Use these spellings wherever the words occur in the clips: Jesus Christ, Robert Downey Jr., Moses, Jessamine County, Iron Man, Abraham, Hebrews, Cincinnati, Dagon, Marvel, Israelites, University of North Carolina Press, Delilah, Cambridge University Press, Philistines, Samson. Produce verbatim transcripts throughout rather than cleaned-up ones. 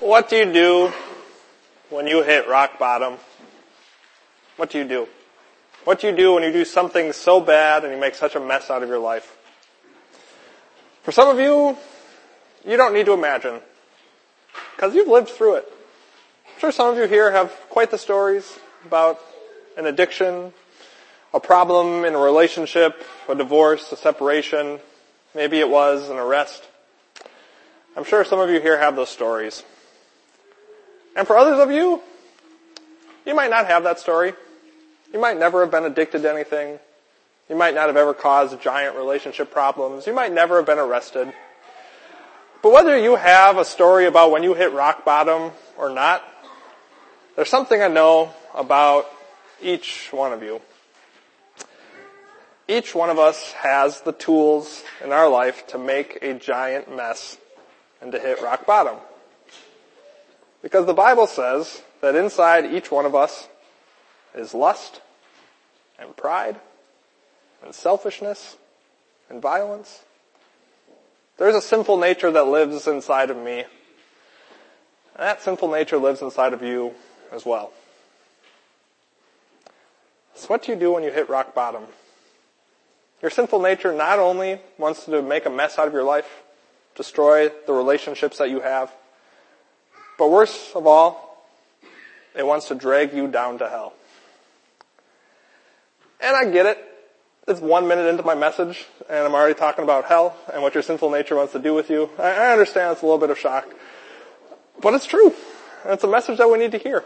What do you do when you hit rock bottom? What do you do? What do you do when you do something so bad and you make such a mess out of your life? For some of you, you don't need to imagine, because you've lived through it. I'm sure some of you here have quite the stories about an addiction, a problem in a relationship, a divorce, a separation. Maybe it was an arrest. I'm sure some of you here have those stories. And for others of you, you might not have that story. You might never have been addicted to anything. You might not have ever caused giant relationship problems. You might never have been arrested. But whether you have a story about when you hit rock bottom or not, there's something I know about each one of you. Each one of us has the tools in our life to make a giant mess and to hit rock bottom. Because the Bible says that inside each one of us is lust and pride and selfishness and violence. There's a sinful nature that lives inside of me. And that sinful nature lives inside of you as well. So what do you do when you hit rock bottom? Your sinful nature not only wants to make a mess out of your life, destroy the relationships that you have, but worse of all, it wants to drag you down to hell. And I get it. It's one minute into my message, and I'm already talking about hell and what your sinful nature wants to do with you. I understand it's a little bit of shock, but it's true. And it's a message that we need to hear,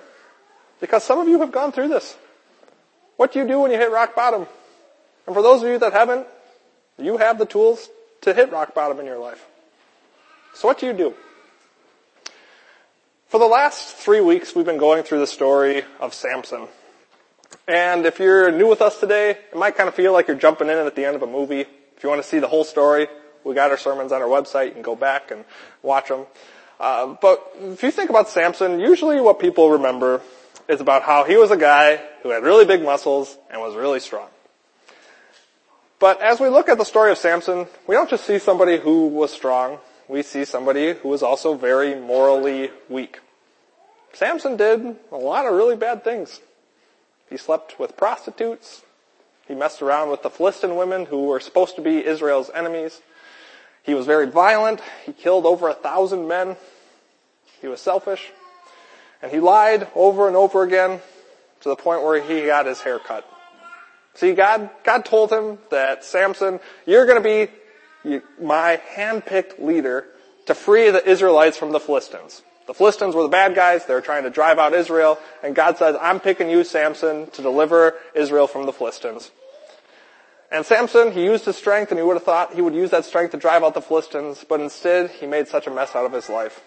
because some of you have gone through this. What do you do when you hit rock bottom? And for those of you that haven't, you have the tools to hit rock bottom in your life. So what do you do? For the last three weeks, we've been going through the story of Samson. And if you're new with us today, it might kind of feel like you're jumping in at the end of a movie. If you want to see the whole story, we got our sermons on our website. You can go back and watch them. Uh, but if you think about Samson, usually what people remember is about how he was a guy who had really big muscles and was really strong. But as we look at the story of Samson, we don't just see somebody who was strong. We see somebody who was also very morally weak. Samson did a lot of really bad things. He slept with prostitutes. He messed around with the Philistine women who were supposed to be Israel's enemies. He was very violent. He killed over a thousand men. He was selfish. And he lied over and over again to the point where he got his hair cut. See, God, God told him that, Samson, you're going to be my handpicked leader to free the Israelites from the Philistines. The Philistines were the bad guys. They were trying to drive out Israel. And God says, I'm picking you, Samson, to deliver Israel from the Philistines. And Samson, he used his strength, and he would have thought he would use that strength to drive out the Philistines. But instead, he made such a mess out of his life.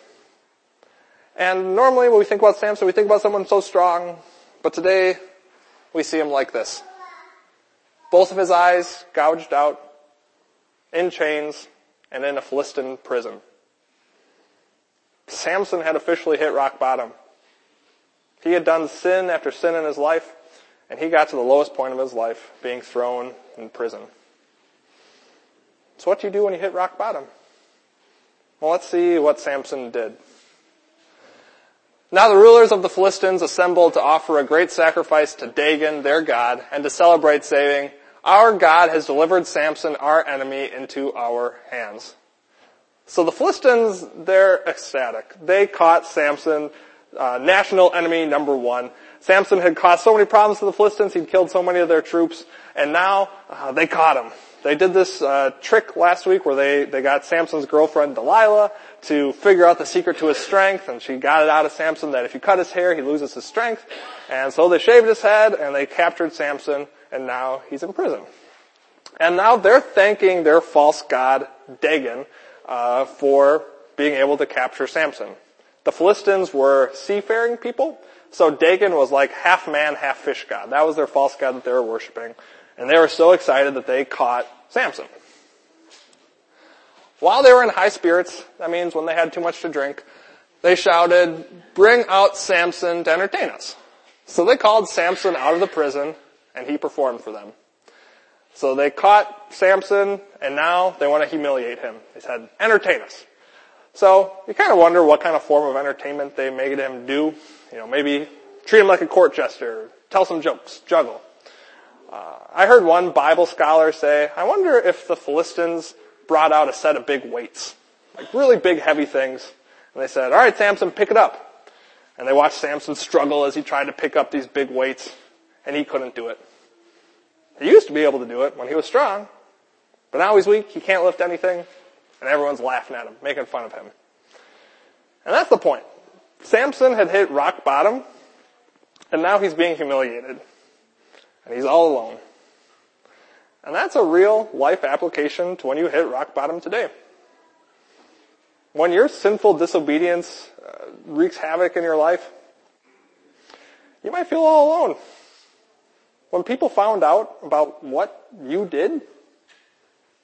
And normally when we think about Samson, we think about someone so strong. But today, we see him like this. Both of his eyes gouged out, in chains, and in a Philistine prison. Samson had officially hit rock bottom. He had done sin after sin in his life, and he got to the lowest point of his life, being thrown in prison. So what do you do when you hit rock bottom? Well, let's see what Samson did. Now the rulers of the Philistines assembled to offer a great sacrifice to Dagon, their god, and to celebrate, saying, "Our God has delivered Samson, our enemy, into our hands." So the Philistines, they're ecstatic. They caught Samson, uh, national enemy number one. Samson had caused so many problems to the Philistines, he'd killed so many of their troops, and now uh, they caught him. They did this uh, trick last week where they, they got Samson's girlfriend, Delilah, to figure out the secret to his strength, and she got it out of Samson that if you cut his hair, he loses his strength. And so they shaved his head, and they captured Samson, and now he's in prison. And now they're thanking their false god, Dagon, Uh, for being able to capture Samson. The Philistines were seafaring people, so Dagon was like half man, half fish god. That was their false god that they were worshiping, and they were so excited that they caught Samson. While they were in high spirits, that means when they had too much to drink, they shouted, "Bring out Samson to entertain us." So they called Samson out of the prison, and he performed for them. So they caught Samson, and now they want to humiliate him. They said, "Entertain us." So you kind of wonder what kind of form of entertainment they made him do. You know, maybe treat him like a court jester, tell some jokes, juggle. Uh, I heard one Bible scholar say, I wonder if the Philistines brought out a set of big weights, like really big, heavy things. And they said, all right, Samson, pick it up. And they watched Samson struggle as he tried to pick up these big weights, and he couldn't do it. He used to be able to do it when he was strong, but now he's weak, he can't lift anything, and everyone's laughing at him, making fun of him. And that's the point. Samson had hit rock bottom, and now he's being humiliated. And he's all alone. And that's a real life application to when you hit rock bottom today. When your sinful disobedience uh, wreaks havoc in your life, you might feel all alone. When people found out about what you did,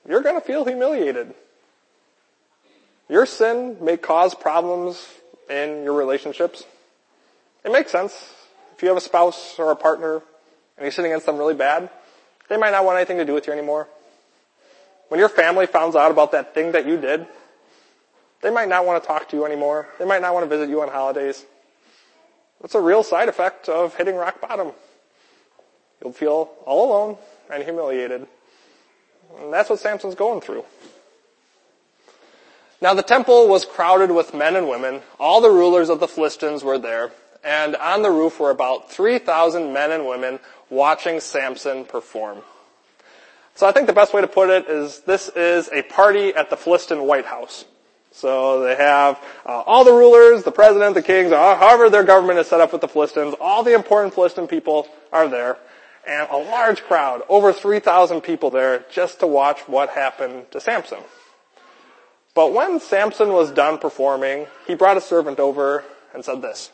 you're going to feel humiliated. Your sin may cause problems in your relationships. It makes sense. If you have a spouse or a partner and you're sitting against them really bad, they might not want anything to do with you anymore. When your family finds out about that thing that you did, they might not want to talk to you anymore. They might not want to visit you on holidays. That's a real side effect of hitting rock bottom. You'll feel all alone and humiliated. And that's what Samson's going through. Now the temple was crowded with men and women. All the rulers of the Philistines were there. And on the roof were about three thousand men and women watching Samson perform. So I think the best way to put it is this is a party at the Philistine White House. So they have uh, all the rulers, the president, the kings, however their government is set up with the Philistines, all the important Philistine people are there. And a large crowd, over three thousand people there, just to watch what happened to Samson. But when Samson was done performing, he brought a servant over and said this: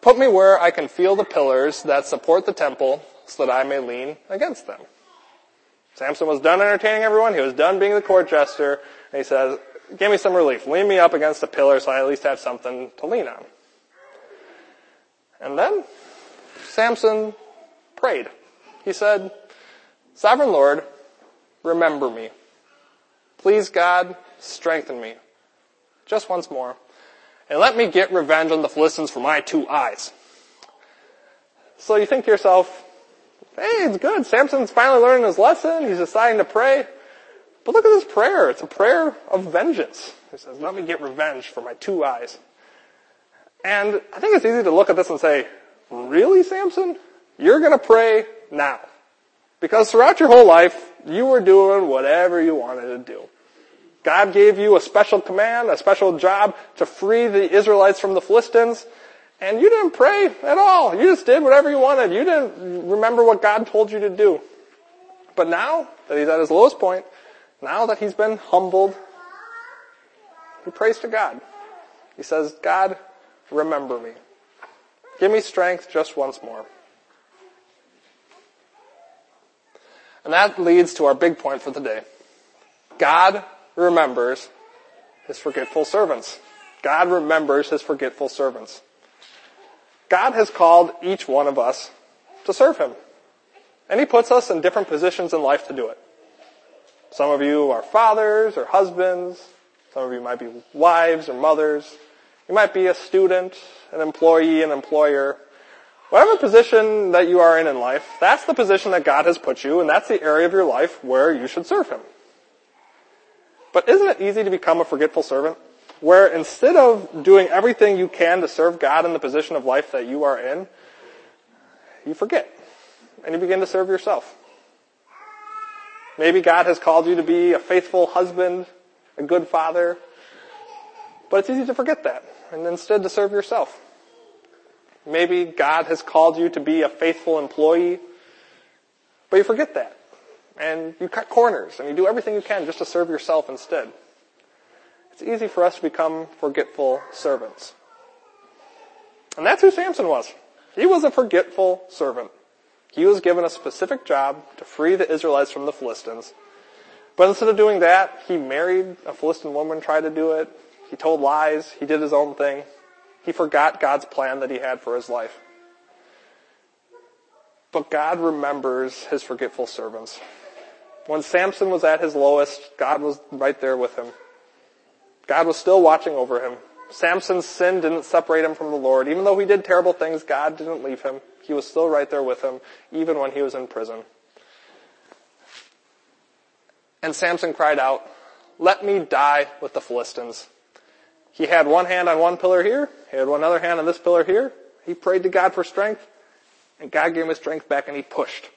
"Put me where I can feel the pillars that support the temple so that I may lean against them." Samson was done entertaining everyone. He was done being the court jester. And he says, give me some relief. Lean me up against the pillar so I at least have something to lean on. And then Samson prayed. He said, "Sovereign Lord, remember me. Please, God, strengthen me. Just once more. And let me get revenge on the Philistines for my two eyes." So you think to yourself, hey, it's good. Samson's finally learning his lesson. He's deciding to pray. But look at this prayer. It's a prayer of vengeance. He says, let me get revenge for my two eyes. And I think it's easy to look at this and say, really, Samson? You're going to pray now. Because throughout your whole life, you were doing whatever you wanted to do. God gave you a special command, a special job to free the Israelites from the Philistines, and you didn't pray at all. You just did whatever you wanted. You didn't remember what God told you to do. But now that he's at his lowest point, now that he's been humbled, he prays to God. He says, God, remember me. Give me strength just once more. And that leads to our big point for the day. God remembers his forgetful servants. God remembers his forgetful servants. God has called each one of us to serve him. And he puts us in different positions in life to do it. Some of you are fathers or husbands. Some of you might be wives or mothers. You might be a student, an employee, an employer. Whatever position that you are in in life, that's the position that God has put you, and that's the area of your life where you should serve him. But isn't it easy to become a forgetful servant? Where instead of doing everything you can to serve God in the position of life that you are in, you forget. And you begin to serve yourself. Maybe God has called you to be a faithful husband, a good father. But it's easy to forget that. And instead to serve yourself. Maybe God has called you to be a faithful employee. But you forget that. And you cut corners, and you do everything you can just to serve yourself instead. It's easy for us to become forgetful servants. And that's who Samson was. He was a forgetful servant. He was given a specific job to free the Israelites from the Philistines. But instead of doing that, he married a Philistine woman, tried to do it. He told lies. He did his own thing. He forgot God's plan that he had for his life. But God remembers his forgetful servants. When Samson was at his lowest, God was right there with him. God was still watching over him. Samson's sin didn't separate him from the Lord. Even though he did terrible things, God didn't leave him. He was still right there with him, even when he was in prison. And Samson cried out, "Let me die with the Philistines." He had one hand on one pillar here. He had one other hand on this pillar here. He prayed to God for strength, and God gave him his strength back, and he pushed.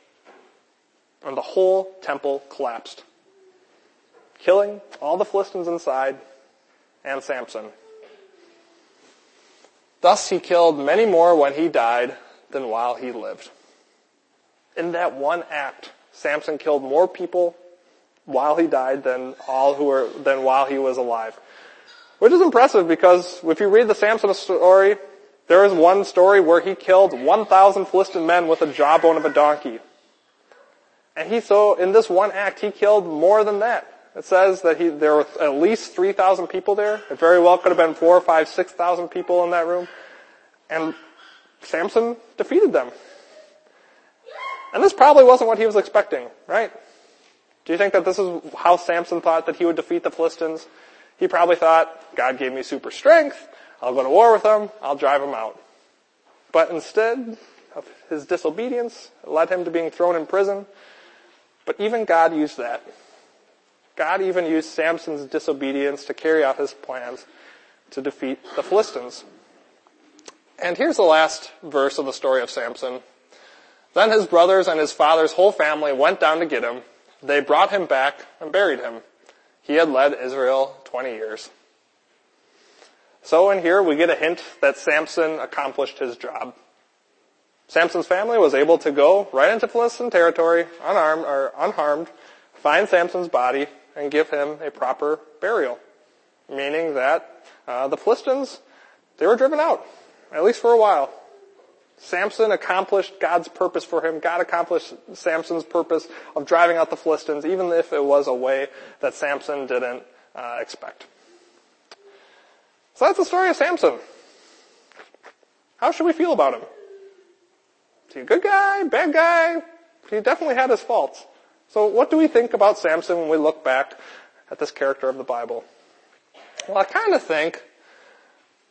And the whole temple collapsed, killing all the Philistines inside and Samson. Thus he killed many more when he died than while he lived. In that one act, Samson killed more people while he died than all who were than while he was alive. Which is impressive, because if you read the Samson story, there is one story where he killed one thousand Philistine men with a jawbone of a donkey. And he, so in this one act, he killed more than that. It says that he, there were at least three thousand people there. It very well could have been four, five, six thousand people in that room. And Samson defeated them. And this probably wasn't what he was expecting, right? Do you think that this is how Samson thought that he would defeat the Philistines? He probably thought, God gave me super strength, I'll go to war with them, I'll drive them out. But instead of his disobedience, it led him to being thrown in prison. But even God used that. God even used Samson's disobedience to carry out his plans to defeat the Philistines. And here's the last verse of the story of Samson. Then his brothers and his father's whole family went down to get him. They brought him back and buried him. He had led Israel twenty years. So in here we get a hint that Samson accomplished his job. Samson's family was able to go right into Philistine territory, unarmed or unharmed, find Samson's body, and give him a proper burial. Meaning that uh, the Philistines, they were driven out, at least for a while. Samson accomplished God's purpose for him. God accomplished Samson's purpose of driving out the Philistines, even if it was a way that Samson didn't uh, expect. So that's the story of Samson. How should we feel about him? Is he a good guy? Bad guy? He definitely had his faults. So what do we think about Samson when we look back at this character of the Bible? Well, I kind of think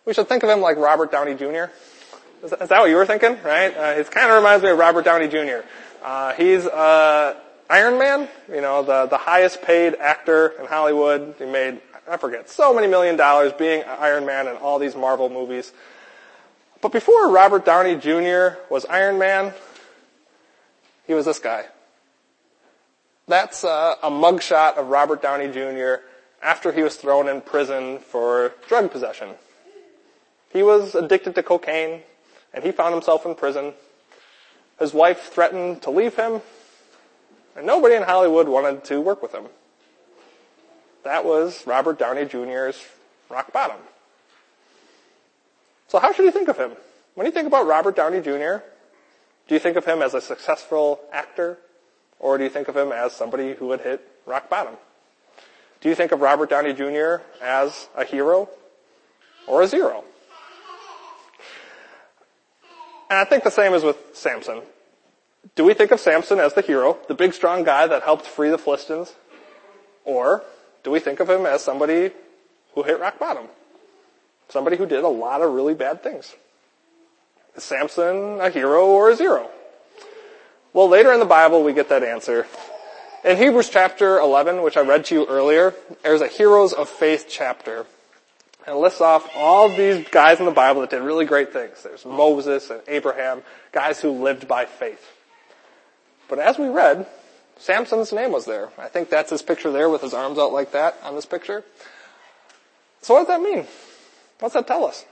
we should think of him like Robert Downey Junior Is that what you were thinking, right? Uh, it kind of reminds me of Robert Downey Junior Uh, he's uh, Iron Man, you know, the, the highest paid actor in Hollywood. He made, I forget, so many million dollars being Iron Man in all these Marvel movies. But before Robert Downey Junior was Iron Man, he was this guy. That's uh, a mugshot of Robert Downey Junior after he was thrown in prison for drug possession. He was addicted to cocaine, and he found himself in prison. His wife threatened to leave him, and nobody in Hollywood wanted to work with him. That was Robert Downey Junior's rock bottom. So how should you think of him? When you think about Robert Downey Junior, do you think of him as a successful actor, or do you think of him as somebody who had hit rock bottom? Do you think of Robert Downey Junior as a hero or a zero? And I think the same is with Samson. Do we think of Samson as the hero, the big strong guy that helped free the Philistines? Or do we think of him as somebody who hit rock bottom? Somebody who did a lot of really bad things? Is Samson a hero or a zero? Well, later in the Bible we get that answer. In Hebrews chapter eleven, which I read to you earlier, there's a Heroes of Faith chapter. And it lists off all these guys in the Bible that did really great things. There's Moses and Abraham, guys who lived by faith. But as we read, Samson's name was there. I think that's his picture there with his arms out like that on this picture. So what does that mean? What's that tell us?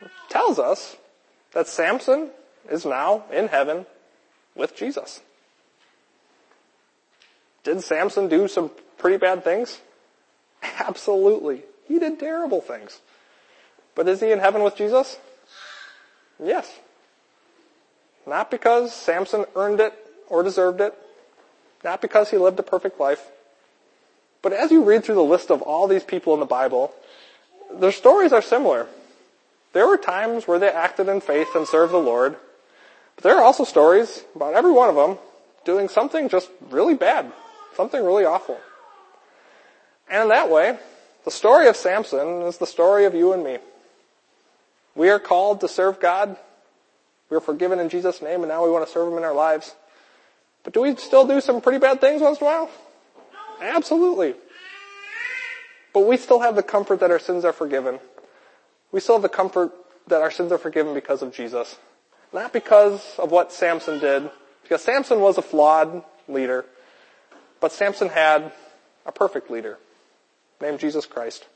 It tells us that Samson is now in heaven with Jesus. Did Samson do some pretty bad things? Absolutely. He did terrible things. But is he in heaven with Jesus? Yes. Not because Samson earned it or deserved it. Not because he lived a perfect life. But as you read through the list of all these people in the Bible, their stories are similar. There were times where they acted in faith and served the Lord. But there are also stories about every one of them doing something just really bad. Something really awful. And in that way, The story of Samson is the story of you and me. We are called to serve God. We are forgiven in Jesus' name, and now we want to serve Him in our lives. But do we still do some pretty bad things once in a while? Absolutely. But we still have the comfort that our sins are forgiven. We still have the comfort that our sins are forgiven because of Jesus. Not because of what Samson did. Because Samson was a flawed leader. But Samson had a perfect leader named Jesus Christ.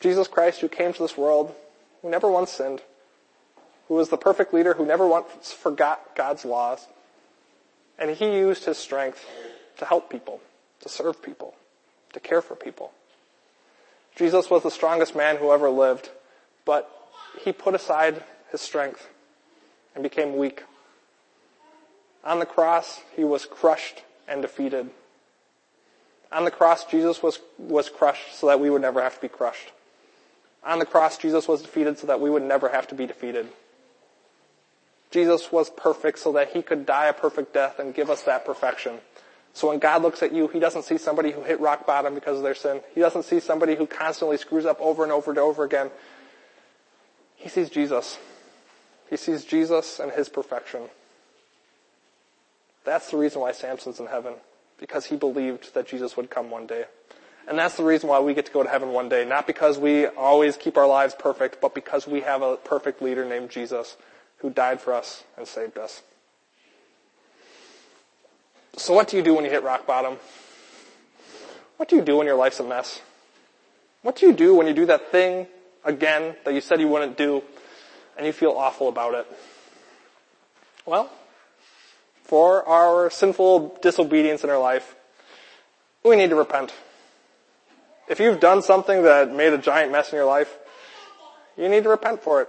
Jesus Christ, who came to this world, who never once sinned, who was the perfect leader, who never once forgot God's laws. And He used His strength to help people, to serve people, to care for people. Jesus was the strongest man who ever lived, but He put aside His strength and became weak. On the cross, He was crushed and defeated. On the cross, Jesus was, was crushed so that we would never have to be crushed. On the cross, Jesus was defeated so that we would never have to be defeated. Jesus was perfect so that He could die a perfect death and give us that perfection. So when God looks at you, He doesn't see somebody who hit rock bottom because of their sin. He doesn't see somebody who constantly screws up over and over and over again. He sees Jesus. He sees Jesus and His perfection. That's the reason why Samson's in heaven, because he believed that Jesus would come one day. And that's the reason why we get to go to heaven one day, not because we always keep our lives perfect, but because we have a perfect leader named Jesus who died for us and saved us. So what do you do when you hit rock bottom? What do you do when your life's a mess? What do you do when you do that thing again that you said you wouldn't do and you feel awful about it? Well, for our sinful disobedience in our life, we need to repent. If you've done something that made a giant mess in your life, you need to repent for it.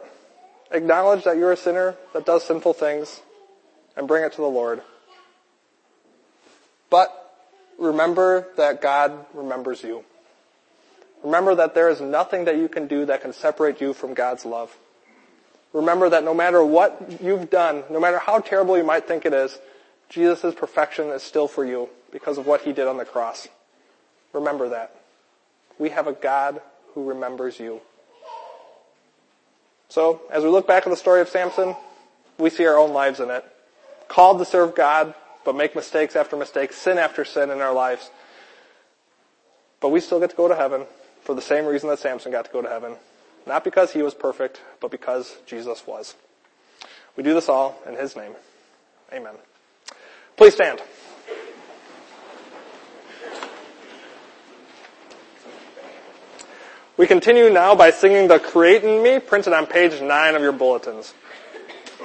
Acknowledge that you're a sinner that does sinful things and bring it to the Lord. But remember that God remembers you. Remember that there is nothing that you can do that can separate you from God's love. Remember that no matter what you've done, no matter how terrible you might think it is, Jesus' perfection is still for you because of what He did on the cross. Remember that. We have a God who remembers you. So, as we look back at the story of Samson, we see our own lives in it. Called to serve God, but make mistakes after mistakes, sin after sin in our lives. But we still get to go to heaven for the same reason that Samson got to go to heaven. Not because he was perfect, but because Jesus was. We do this all in His name. Amen. Please stand. We continue now by singing the Create in Me, printed on page nine of your bulletins.